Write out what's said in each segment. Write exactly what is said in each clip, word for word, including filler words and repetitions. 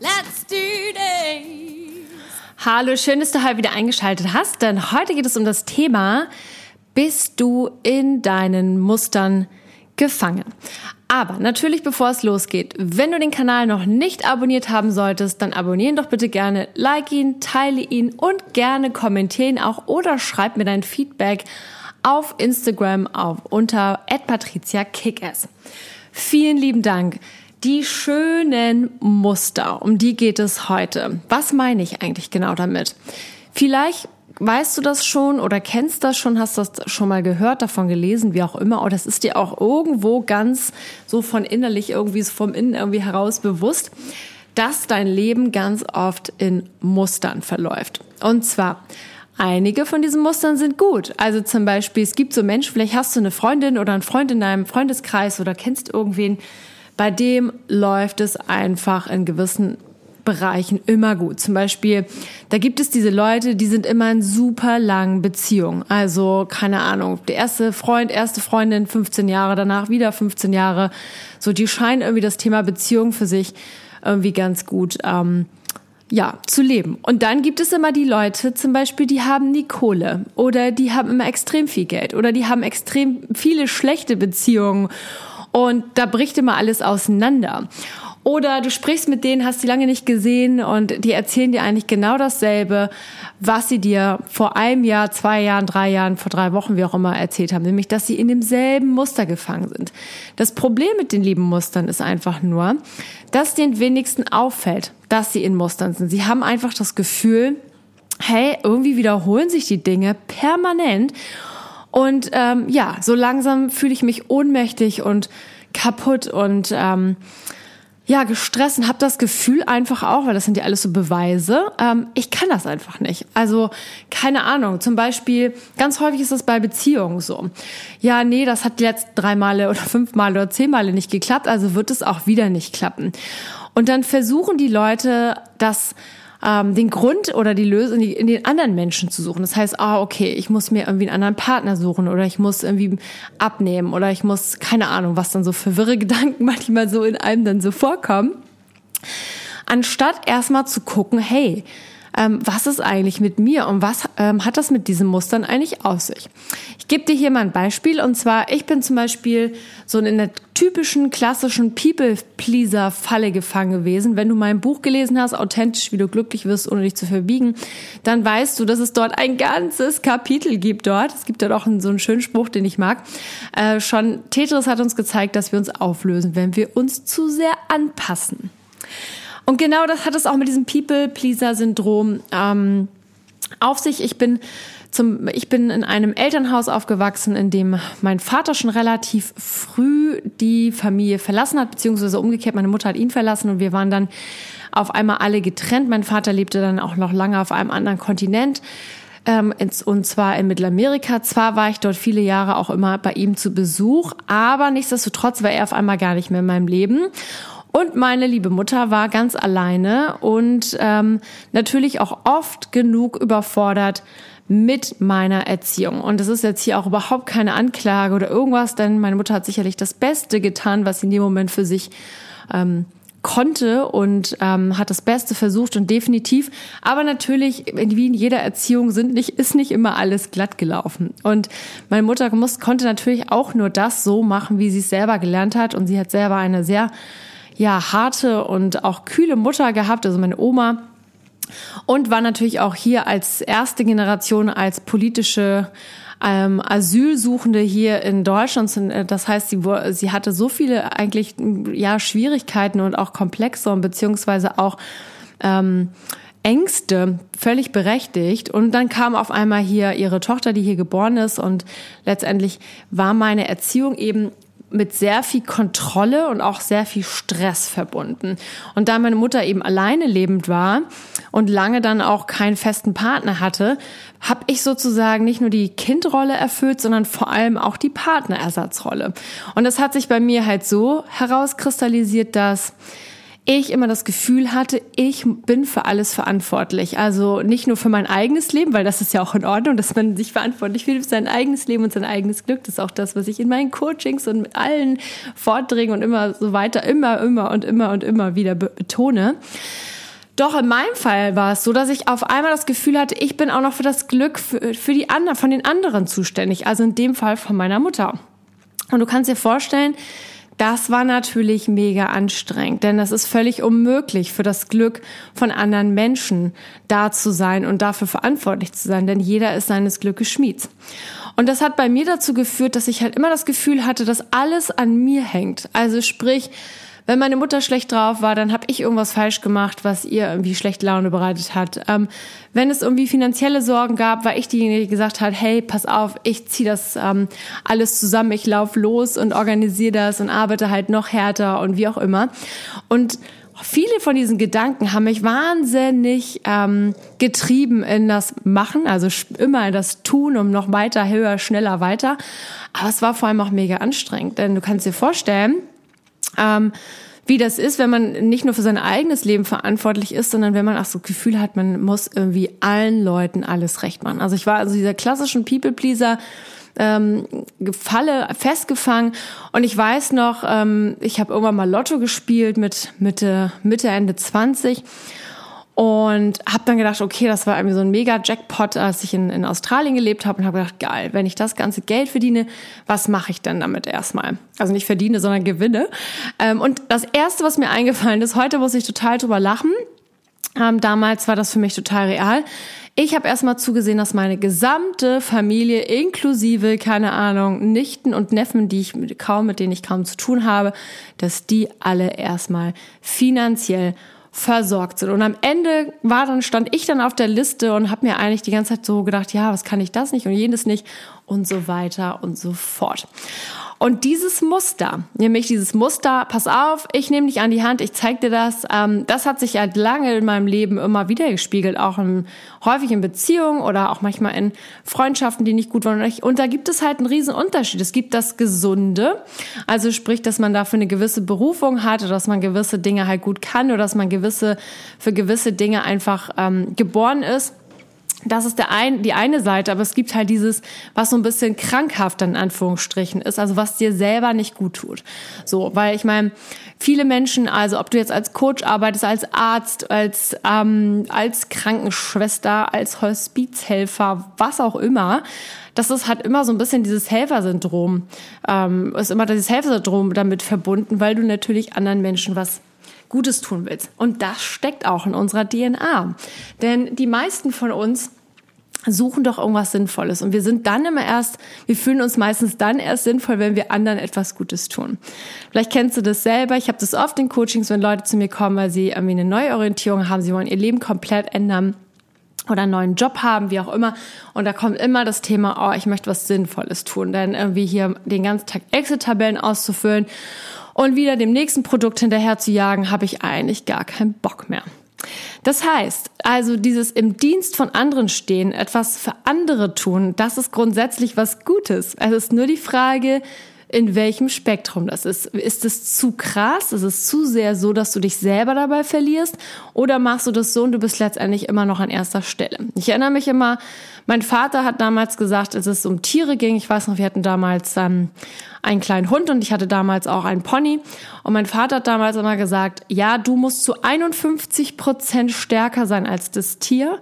let's do this! Hallo, schön, dass du heute wieder eingeschaltet hast, denn heute geht es um das Thema, bist du in deinen Mustern gefangen? Aber natürlich, bevor es losgeht, wenn du den Kanal noch nicht abonniert haben solltest, dann abonnieren doch bitte gerne, like ihn, teile ihn und gerne kommentiere ihn auch oder schreib mir dein Feedback auf Instagram auf unter at patriziakickass. Vielen lieben Dank. Die schönen Muster, um die geht es heute. Was meine ich eigentlich genau damit? Vielleicht weißt du das schon oder kennst das schon, hast das schon mal gehört, davon gelesen, wie auch immer. Oder es ist dir auch irgendwo ganz so von innerlich irgendwie, vom Innen irgendwie heraus bewusst, dass dein Leben ganz oft in Mustern verläuft. Und zwar, einige von diesen Mustern sind gut. Also zum Beispiel, es gibt so Menschen, vielleicht hast du eine Freundin oder einen Freund in deinem Freundeskreis oder kennst irgendwen, bei dem läuft es einfach in gewissen Bereichen immer gut. Zum Beispiel, da gibt es diese Leute, die sind immer in super langen Beziehungen. Also, keine Ahnung, der erste Freund, erste Freundin, fünfzehn Jahre, danach wieder fünfzehn Jahre. So, die scheinen irgendwie das Thema Beziehung für sich irgendwie ganz gut ähm, ja, zu leben. Und dann gibt es immer die Leute, zum Beispiel, die haben nie Kohle oder die haben immer extrem viel Geld oder die haben extrem viele schlechte Beziehungen. Und da bricht immer alles auseinander. Oder du sprichst mit denen, hast sie lange nicht gesehen und die erzählen dir eigentlich genau dasselbe, was sie dir vor einem Jahr, zwei Jahren, drei Jahren, vor drei Wochen, wie auch immer, erzählt haben. Nämlich, dass sie in demselben Muster gefangen sind. Das Problem mit den lieben Mustern ist einfach nur, dass den wenigsten auffällt, dass sie in Mustern sind. Sie haben einfach das Gefühl, hey, irgendwie wiederholen sich die Dinge permanent. Und ähm, ja, so langsam fühle ich mich ohnmächtig und kaputt und ähm, ja gestresst und habe das Gefühl einfach auch, weil das sind ja alles so Beweise, ähm, ich kann das einfach nicht. Also keine Ahnung, zum Beispiel, ganz häufig ist das bei Beziehungen so. Ja, nee, das hat die letzten drei Male oder fünf Male oder zehn Male nicht geklappt, also wird es auch wieder nicht klappen. Und dann versuchen die Leute, das den Grund oder die Lösung in den anderen Menschen zu suchen. Das heißt, ah, okay, ich muss mir irgendwie einen anderen Partner suchen oder ich muss irgendwie abnehmen oder ich muss, keine Ahnung, was dann so für wirre Gedanken manchmal so in einem dann so vorkommen. Anstatt erstmal zu gucken, hey, ähm, was ist eigentlich mit mir und was ähm, hat das mit diesen Mustern eigentlich auf sich? Ich gebe dir hier mal ein Beispiel und zwar, ich bin zum Beispiel so in der typischen, klassischen People-Pleaser-Falle gefangen gewesen. Wenn du mein Buch gelesen hast, Authentisch, wie du glücklich wirst, ohne dich zu verbiegen, dann weißt du, dass es dort ein ganzes Kapitel gibt dort. Es gibt dort auch einen, so einen schönen Spruch, den ich mag. Äh, schon Tetris hat uns gezeigt, dass wir uns auflösen, wenn wir uns zu sehr anpassen. Und genau das hat es auch mit diesem People-Pleaser-Syndrom ähm, auf sich. Ich bin Zum, ich bin in einem Elternhaus aufgewachsen, in dem mein Vater schon relativ früh die Familie verlassen hat, beziehungsweise umgekehrt, meine Mutter hat ihn verlassen und wir waren dann auf einmal alle getrennt. Mein Vater lebte dann auch noch lange auf einem anderen Kontinent, ähm, ins, und zwar in Mittelamerika. Zwar war ich dort viele Jahre auch immer bei ihm zu Besuch, aber nichtsdestotrotz war er auf einmal gar nicht mehr in meinem Leben. Und meine liebe Mutter war ganz alleine und ähm, natürlich auch oft genug überfordert mit meiner Erziehung. Und das ist jetzt hier auch überhaupt keine Anklage oder irgendwas, denn meine Mutter hat sicherlich das Beste getan, was sie in dem Moment für sich ähm, konnte und ähm, hat das Beste versucht und definitiv. Aber natürlich, wie in jeder Erziehung sind nicht, ist nicht immer alles glatt gelaufen. Und meine Mutter muss, konnte natürlich auch nur das so machen, wie sie es selber gelernt hat. Und sie hat selber eine sehr ja harte und auch kühle Mutter gehabt, also meine Oma. Und war natürlich auch hier als erste Generation, als politische ähm, Asylsuchende hier in Deutschland. Das heißt, sie, sie hatte so viele eigentlich ja Schwierigkeiten und auch komplexe und beziehungsweise auch ähm, Ängste, völlig berechtigt. Und dann kam auf einmal hier ihre Tochter, die hier geboren ist. Und letztendlich war meine Erziehung eben mit sehr viel Kontrolle und auch sehr viel Stress verbunden. Und da meine Mutter eben alleine lebend war und lange dann auch keinen festen Partner hatte, habe ich sozusagen nicht nur die Kindrolle erfüllt, sondern vor allem auch die Partnerersatzrolle. Und das hat sich bei mir halt so herauskristallisiert, dass ich immer das Gefühl hatte, ich bin für alles verantwortlich. Also nicht nur für mein eigenes Leben, weil das ist ja auch in Ordnung, dass man sich verantwortlich fühlt für sein eigenes Leben und sein eigenes Glück. Das ist auch das, was ich in meinen Coachings und mit allen Vorträgen und immer so weiter, immer, immer und immer und immer wieder betone. Doch in meinem Fall war es so, dass ich auf einmal das Gefühl hatte, ich bin auch noch für das Glück für, für die anderen, von den anderen zuständig. Also in dem Fall von meiner Mutter. Und du kannst dir vorstellen, das war natürlich mega anstrengend, denn das ist völlig unmöglich, für das Glück von anderen Menschen da zu sein und dafür verantwortlich zu sein, denn jeder ist seines Glückes Schmied. Und das hat bei mir dazu geführt, dass ich halt immer das Gefühl hatte, dass alles an mir hängt. Also sprich, wenn meine Mutter schlecht drauf war, dann habe ich irgendwas falsch gemacht, was ihr irgendwie schlechte Laune bereitet hat. Ähm, wenn es irgendwie finanzielle Sorgen gab, war ich diejenige, die gesagt hat, hey, pass auf, ich ziehe das ähm, alles zusammen, ich laufe los und organisiere das und arbeite halt noch härter und wie auch immer. Und viele von diesen Gedanken haben mich wahnsinnig ähm, getrieben in das Machen, also immer in das Tun, um noch weiter, höher, schneller, weiter. Aber es war vor allem auch mega anstrengend, denn du kannst dir vorstellen, Ähm, wie das ist, wenn man nicht nur für sein eigenes Leben verantwortlich ist, sondern wenn man auch so das Gefühl hat, man muss irgendwie allen Leuten alles recht machen. Also ich war also dieser klassischen People-Pleaser, ähm, Falle festgefangen und ich weiß noch, ähm, ich habe irgendwann mal Lotto gespielt mit Mitte, Mitte, Ende zwanzig und habe dann gedacht, okay, das war irgendwie so ein Mega-Jackpot, als ich in, in Australien gelebt habe und habe gedacht, geil, wenn ich das ganze Geld verdiene, was mache ich denn damit erstmal? Also nicht verdiene, sondern gewinne. Und das Erste, was mir eingefallen ist, heute muss ich total drüber lachen, damals war das für mich total real. Ich habe erstmal zugesehen, dass meine gesamte Familie inklusive, keine Ahnung, Nichten und Neffen, die ich kaum, mit denen ich kaum zu tun habe, dass die alle erstmal finanziell versorgt sind. Und am Ende war dann, stand ich dann auf der Liste und habe mir eigentlich die ganze Zeit so gedacht, ja, was kann ich das nicht und jenes nicht und so weiter und so fort. Und dieses Muster, nämlich dieses Muster, pass auf, ich nehme dich an die Hand, ich zeig dir das, ähm, das hat sich halt lange in meinem Leben immer wieder gespiegelt, auch in, häufig in Beziehungen oder auch manchmal in Freundschaften, die nicht gut waren. Und da gibt es halt einen riesen Unterschied. Es gibt das Gesunde, also sprich, dass man dafür eine gewisse Berufung hat oder dass man gewisse Dinge halt gut kann oder dass man gewisse für gewisse Dinge einfach ähm, geboren ist. Das ist der ein, die eine Seite, aber es gibt halt dieses, was so ein bisschen krankhaft in Anführungsstrichen ist, also was dir selber nicht gut tut. So, weil ich meine, viele Menschen, also ob du jetzt als Coach arbeitest, als Arzt, als ähm, als Krankenschwester, als Hospizhelfer, was auch immer, das ist halt immer so ein bisschen dieses Helfersyndrom, ähm, ist immer dieses Helfersyndrom damit verbunden, weil du natürlich anderen Menschen was Gutes tun willst. Und das steckt auch in unserer D N A. Denn die meisten von uns suchen doch irgendwas Sinnvolles. Und wir sind dann immer erst, wir fühlen uns meistens dann erst sinnvoll, wenn wir anderen etwas Gutes tun. Vielleicht kennst du das selber. Ich habe das oft in Coachings, wenn Leute zu mir kommen, weil sie irgendwie eine Neuorientierung haben, sie wollen ihr Leben komplett ändern oder einen neuen Job haben, wie auch immer. Und da kommt immer das Thema, oh, ich möchte was Sinnvolles tun. Denn irgendwie hier den ganzen Tag Excel-Tabellen auszufüllen und wieder dem nächsten Produkt hinterher zu jagen, habe ich eigentlich gar keinen Bock mehr. Das heißt, also dieses im Dienst von anderen stehen, etwas für andere tun, das ist grundsätzlich was Gutes. Es ist nur die Frage, in welchem Spektrum das ist. Ist es zu krass? Ist es zu sehr so, dass du dich selber dabei verlierst? Oder machst du das so und du bist letztendlich immer noch an erster Stelle? Ich erinnere mich immer, mein Vater hat damals gesagt, als es um Tiere ging, ich weiß noch, wir hatten damals ähm, einen kleinen Hund und ich hatte damals auch einen Pony. Und mein Vater hat damals immer gesagt, ja, du musst zu einundfünfzig Prozent stärker sein als das Tier.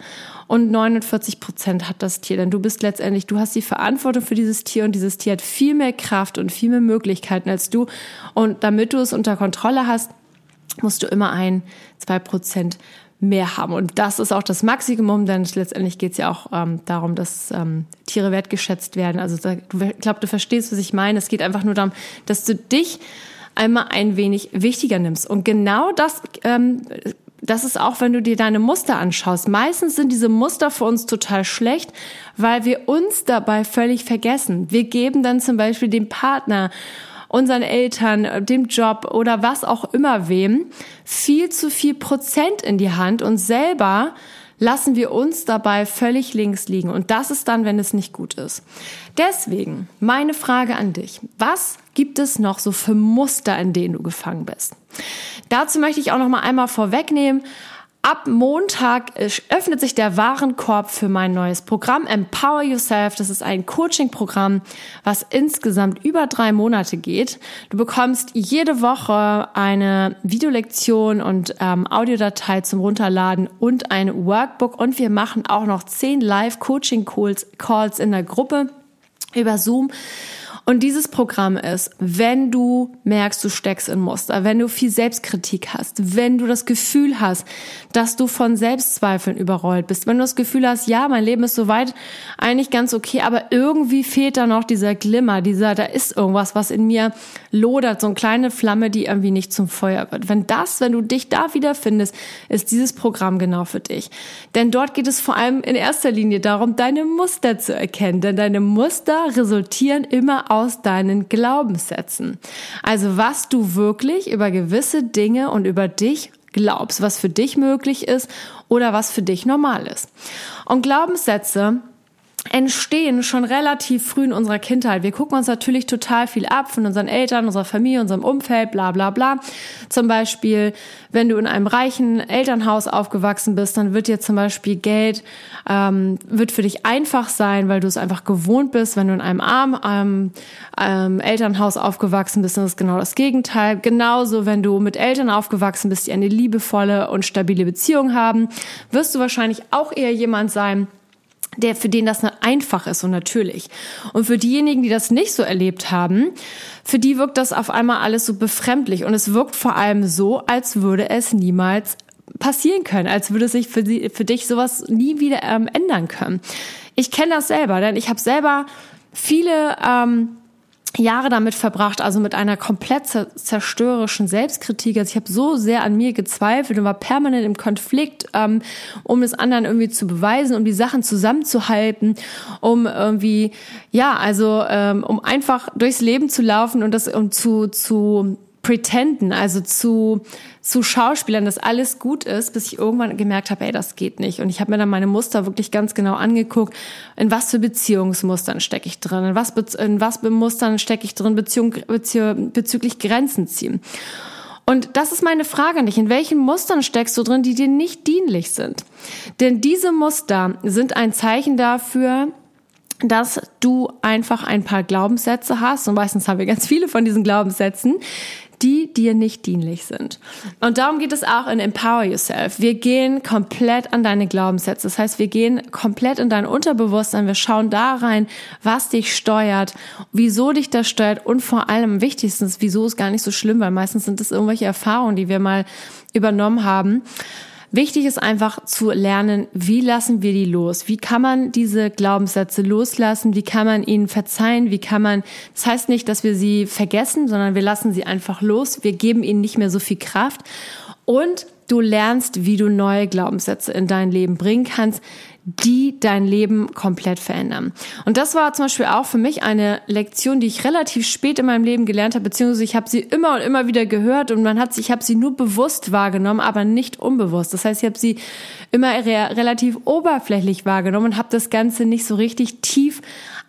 Und neunundvierzig Prozent hat das Tier, denn du bist letztendlich, du hast die Verantwortung für dieses Tier und dieses Tier hat viel mehr Kraft und viel mehr Möglichkeiten als du. Und damit du es unter Kontrolle hast, musst du immer ein, zwei Prozent mehr haben. Und das ist auch das Maximum, denn letztendlich geht es ja auch ähm, darum, dass ähm, Tiere wertgeschätzt werden. Also da, ich glaube, du verstehst, was ich meine. Es geht einfach nur darum, dass du dich einmal ein wenig wichtiger nimmst. Und genau das ähm, Das ist auch, wenn du dir deine Muster anschaust. Meistens sind diese Muster für uns total schlecht, weil wir uns dabei völlig vergessen. Wir geben dann zum Beispiel dem Partner unseren Eltern, dem Job oder was auch immer wem, viel zu viel Prozent in die Hand und selber lassen wir uns dabei völlig links liegen. Und das ist dann, wenn es nicht gut ist. Deswegen meine Frage an dich. Was gibt es noch so für Muster, in denen du gefangen bist? Dazu möchte ich auch noch mal einmal vorwegnehmen, ab Montag öffnet sich der Warenkorb für mein neues Programm Empower Yourself. Das ist ein Coaching-Programm, was insgesamt über drei Monate geht. Du bekommst jede Woche eine Videolektion und ähm, Audiodatei zum Runterladen und ein Workbook. Und wir machen auch noch zehn Live-Coaching-Calls Calls in der Gruppe über Zoom. Und dieses Programm ist, wenn du merkst, du steckst in Muster, wenn du viel Selbstkritik hast, wenn du das Gefühl hast, dass du von Selbstzweifeln überrollt bist, wenn du das Gefühl hast, ja, mein Leben ist soweit eigentlich ganz okay, aber irgendwie fehlt da noch dieser Glimmer, dieser, da ist irgendwas, was in mir lodert, so eine kleine Flamme, die irgendwie nicht zum Feuer wird. Wenn das, wenn du dich da wiederfindest, ist dieses Programm genau für dich. Denn dort geht es vor allem in erster Linie darum, deine Muster zu erkennen, denn deine Muster resultieren immer aus aus deinen Glaubenssätzen. Also was du wirklich über gewisse Dinge und über dich glaubst, was für dich möglich ist oder was für dich normal ist. Und Glaubenssätze entstehen schon relativ früh in unserer Kindheit. Wir gucken uns natürlich total viel ab von unseren Eltern, unserer Familie, unserem Umfeld, bla bla bla. Zum Beispiel, wenn du in einem reichen Elternhaus aufgewachsen bist, dann wird dir zum Beispiel Geld, ähm, wird für dich einfach sein, weil du es einfach gewohnt bist. Wenn du in einem armen ähm, ähm, Elternhaus aufgewachsen bist, dann ist genau das Gegenteil. Genauso, wenn du mit Eltern aufgewachsen bist, die eine liebevolle und stabile Beziehung haben, wirst du wahrscheinlich auch eher jemand sein, der für den das einfach ist und natürlich. Und für diejenigen, die das nicht so erlebt haben, für die wirkt das auf einmal alles so befremdlich. Und es wirkt vor allem so, als würde es niemals passieren können, als würde sich für, sie, für dich sowas nie wieder ähm, ändern können. Ich kenne das selber, denn ich habe selber viele ähm, Jahre damit verbracht, also mit einer komplett zerstörerischen Selbstkritik. Also ich habe so sehr an mir gezweifelt und war permanent im Konflikt, ähm, um das anderen irgendwie zu beweisen, um die Sachen zusammenzuhalten, um irgendwie, ja, also ähm, um einfach durchs Leben zu laufen und das um zu zu pretenden, also zu zu Schauspielern, dass alles gut ist, bis ich irgendwann gemerkt habe, ey, das geht nicht. Und ich habe mir dann meine Muster wirklich ganz genau angeguckt, in was für Beziehungsmustern stecke ich drin, in was, in was für Mustern stecke ich drin Beziehung, Beziehung, bezüglich Grenzen ziehen. Und das ist meine Frage an dich. In welchen Mustern steckst du drin, die dir nicht dienlich sind? Denn diese Muster sind ein Zeichen dafür, dass du einfach ein paar Glaubenssätze hast. Und meistens haben wir ganz viele von diesen Glaubenssätzen, die dir nicht dienlich sind. Und darum geht es auch in Empower Yourself. Wir gehen komplett an deine Glaubenssätze. Das heißt, wir gehen komplett in dein Unterbewusstsein. Wir schauen da rein, was dich steuert, wieso dich das steuert und vor allem wichtigstens, wieso ist gar nicht so schlimm, weil meistens sind es irgendwelche Erfahrungen, die wir mal übernommen haben. Wichtig ist einfach zu lernen, wie lassen wir die los? Wie kann man diese Glaubenssätze loslassen? Wie kann man ihnen verzeihen? Wie kann man, das heißt nicht, dass wir sie vergessen, sondern wir lassen sie einfach los. Wir geben ihnen nicht mehr so viel Kraft. Und du lernst, wie du neue Glaubenssätze in dein Leben bringen kannst, die dein Leben komplett verändern. Und das war zum Beispiel auch für mich eine Lektion, die ich relativ spät in meinem Leben gelernt habe, beziehungsweise ich habe sie immer und immer wieder gehört und man hat sie, ich habe sie nur bewusst wahrgenommen, aber nicht unbewusst. Das heißt, ich habe sie immer re- relativ oberflächlich wahrgenommen und habe das Ganze nicht so richtig tief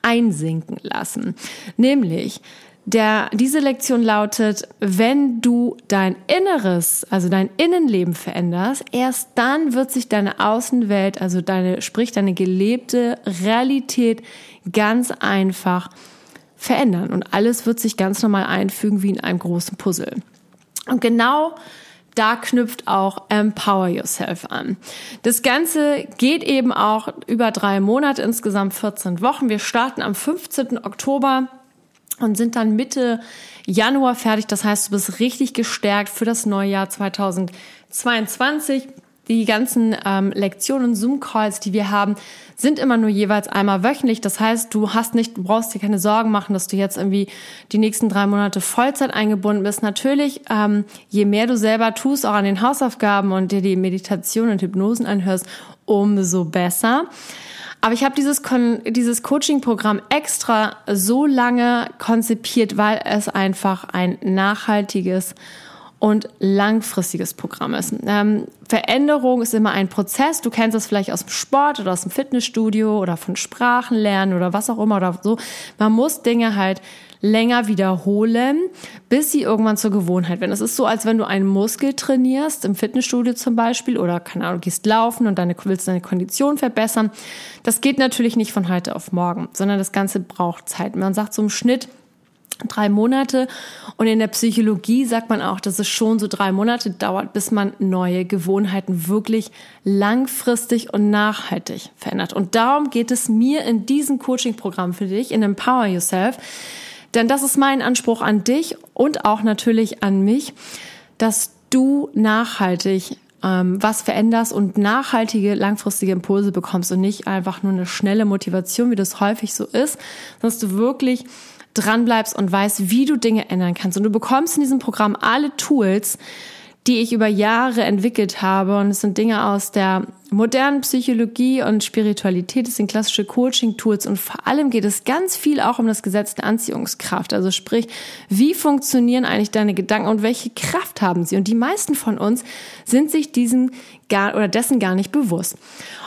einsinken lassen. Nämlich, Der, diese Lektion lautet, wenn du dein Inneres, also dein Innenleben veränderst, erst dann wird sich deine Außenwelt, also deine, sprich deine gelebte Realität ganz einfach verändern und alles wird sich ganz normal einfügen wie in einem großen Puzzle. Und genau da knüpft auch Empower Yourself an. Das Ganze geht eben auch über drei Monate, insgesamt vierzehn Wochen. Wir starten am fünfzehnten Oktober. Und sind dann Mitte Januar fertig. Das heißt, du bist richtig gestärkt für das neue Jahr zweitausendzweiundzwanzig. Die ganzen ähm, Lektionen, Zoom-Calls, die wir haben, sind immer nur jeweils einmal wöchentlich. Das heißt, du hast nicht, du brauchst dir keine Sorgen machen, dass du jetzt irgendwie die nächsten drei Monate Vollzeit eingebunden bist. Natürlich, ähm, je mehr du selber tust, auch an den Hausaufgaben und dir die Meditationen und Hypnosen anhörst, umso besser. Aber ich habe dieses, Con- dieses Coaching-Programm extra so lange konzipiert, weil es einfach ein nachhaltiges und langfristiges Programm ist. Ähm, Veränderung ist immer ein Prozess. Du kennst das vielleicht aus dem Sport oder aus dem Fitnessstudio oder von Sprachen lernen oder was auch immer oder so. Man muss Dinge halt länger wiederholen, bis sie irgendwann zur Gewohnheit werden. Es ist so, als wenn du einen Muskel trainierst, im Fitnessstudio zum Beispiel, oder, keine Ahnung, gehst laufen und deine, willst deine Kondition verbessern. Das geht natürlich nicht von heute auf morgen, sondern das Ganze braucht Zeit. Man sagt so im Schnitt drei Monate. Und in der Psychologie sagt man auch, dass es schon so drei Monate dauert, bis man neue Gewohnheiten wirklich langfristig und nachhaltig verändert. Und darum geht es mir in diesem Coaching-Programm für dich, in Empower Yourself. Denn das ist mein Anspruch an dich und auch natürlich an mich, dass du nachhaltig ähm, was veränderst und nachhaltige, langfristige Impulse bekommst und nicht einfach nur eine schnelle Motivation, wie das häufig so ist, dass du wirklich dran bleibst und weißt, wie du Dinge ändern kannst. Und du bekommst in diesem Programm alle Tools, die ich über Jahre entwickelt habe. Und es sind Dinge aus der modernen Psychologie und Spiritualität, es sind klassische Coaching-Tools und vor allem geht es ganz viel auch um das Gesetz der Anziehungskraft. Also sprich, wie funktionieren eigentlich deine Gedanken und welche Kraft haben sie? Und die meisten von uns sind sich diesem gar oder dessen gar nicht bewusst.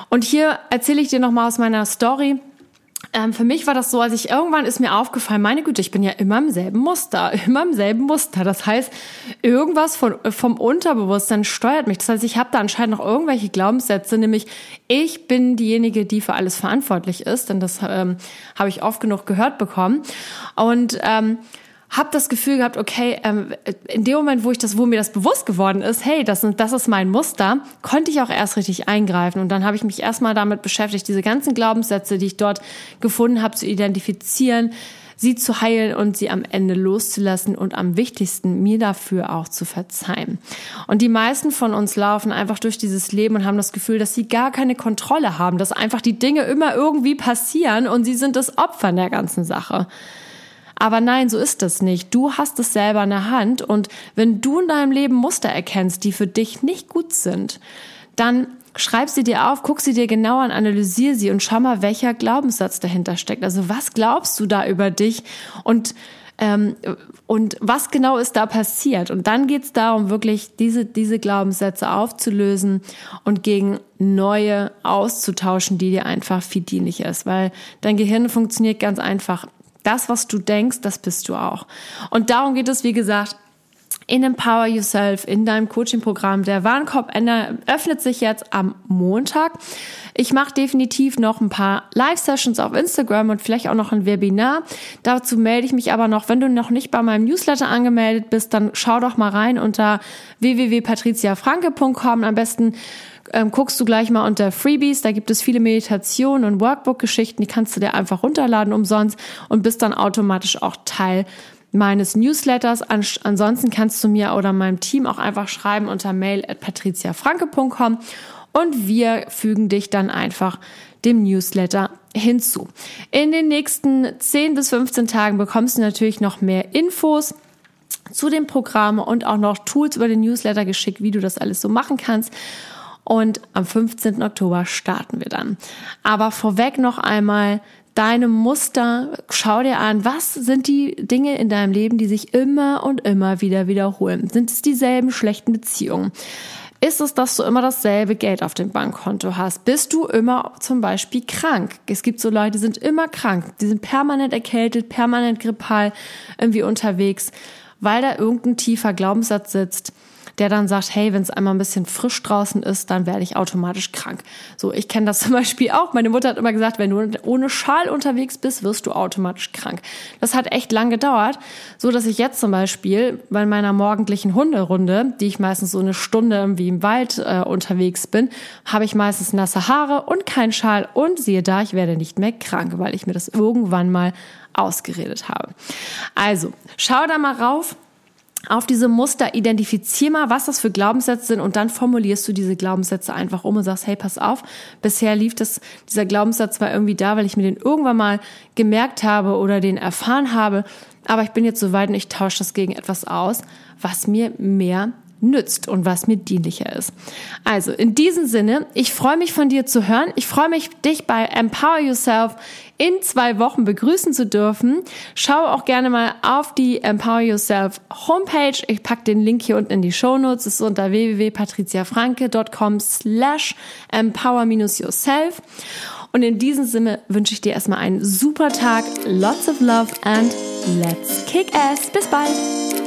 Und hier erzähle ich dir nochmal aus meiner Story. Ähm, für mich war das so, als ich irgendwann ist mir aufgefallen, meine Güte, ich bin ja immer im selben Muster, immer im selben Muster. Das heißt, irgendwas von, vom Unterbewusstsein steuert mich. Das heißt, ich habe da anscheinend noch irgendwelche Glaubenssätze, nämlich ich bin diejenige, die für alles verantwortlich ist, denn das ähm, habe ich oft genug gehört bekommen. Und ähm, habe das Gefühl gehabt, okay, ähm, in dem Moment, wo ich das, wo mir das bewusst geworden ist, hey, das, das ist mein Muster, konnte ich auch erst richtig eingreifen. Und dann habe ich mich erstmal damit beschäftigt, diese ganzen Glaubenssätze, die ich dort gefunden habe, zu identifizieren, sie zu heilen und sie am Ende loszulassen und am wichtigsten, mir dafür auch zu verzeihen. Und die meisten von uns laufen einfach durch dieses Leben und haben das Gefühl, dass sie gar keine Kontrolle haben, dass einfach die Dinge immer irgendwie passieren und sie sind das Opfer der ganzen Sache. Aber nein, so ist das nicht. Du hast es selber in der Hand und wenn du in deinem Leben Muster erkennst, die für dich nicht gut sind, dann schreib sie dir auf, guck sie dir genau an, analysier sie und schau mal, welcher Glaubenssatz dahinter steckt. Also was glaubst du da über dich und ähm, und was genau ist da passiert? Und dann geht's darum, wirklich diese diese Glaubenssätze aufzulösen und gegen neue auszutauschen, die dir einfach viel dienlich ist, weil dein Gehirn funktioniert ganz einfach. Das, was du denkst, das bist du auch. Und darum geht es, wie gesagt, in Empower Yourself, in deinem Coaching-Programm. Der Warenkorb öffnet sich jetzt am Montag. Ich mache definitiv noch ein paar Live-Sessions auf Instagram und vielleicht auch noch ein Webinar. Dazu melde ich mich aber noch. Wenn du noch nicht bei meinem Newsletter angemeldet bist, dann schau doch mal rein unter w w w punkt patrizia franke punkt com. Am besten ähm, guckst du gleich mal unter Freebies. Da gibt es viele Meditationen und Workbook-Geschichten. Die kannst du dir einfach runterladen umsonst und bist dann automatisch auch Teil meines Newsletters. Ansonsten kannst du mir oder meinem Team auch einfach schreiben unter mail at patriziafranke punkt com und wir fügen dich dann einfach dem Newsletter hinzu. In den nächsten zehn bis fünfzehn Tagen bekommst du natürlich noch mehr Infos zu dem Programm und auch noch Tools über den Newsletter geschickt, wie du das alles so machen kannst. Und am fünfzehnten Oktober starten wir dann. Aber vorweg noch einmal deine Muster, schau dir an, was sind die Dinge in deinem Leben, die sich immer und immer wieder wiederholen? Sind es dieselben schlechten Beziehungen? Ist es, dass du immer dasselbe Geld auf dem Bankkonto hast? Bist du immer zum Beispiel krank? Es gibt so Leute, die sind immer krank, die sind permanent erkältet, permanent grippal irgendwie unterwegs, weil da irgendein tiefer Glaubenssatz sitzt, der dann sagt, hey, wenn es einmal ein bisschen frisch draußen ist, dann werde ich automatisch krank. So, ich kenne das zum Beispiel auch. Meine Mutter hat immer gesagt, wenn du ohne Schal unterwegs bist, wirst du automatisch krank. Das hat echt lang gedauert, so dass ich jetzt zum Beispiel bei meiner morgendlichen Hunderunde, die ich meistens so eine Stunde irgendwie im Wald äh, unterwegs bin, habe ich meistens nasse Haare und keinen Schal und siehe da, ich werde nicht mehr krank, weil ich mir das irgendwann mal ausgeredet habe. Also, schau da mal rauf. Auf diese Muster, identifizier mal, was das für Glaubenssätze sind und dann formulierst du diese Glaubenssätze einfach um und sagst, hey, pass auf, bisher lief das, dieser Glaubenssatz war irgendwie da, weil ich mir den irgendwann mal gemerkt habe oder den erfahren habe, aber ich bin jetzt so weit und ich tausche das gegen etwas aus, was mir mehr nützt und was mir dienlicher ist. Also in diesem Sinne, ich freue mich von dir zu hören. Ich freue mich, dich bei Empower Yourself in zwei Wochen begrüßen zu dürfen. Schau auch gerne mal auf die Empower Yourself Homepage. Ich packe den Link hier unten in die Shownotes. Es ist unter w w w punkt patriziafranke punkt com slash empower dash yourself. Und in diesem Sinne wünsche ich dir erstmal einen super Tag. Lots of love and let's kick ass. Bis bald.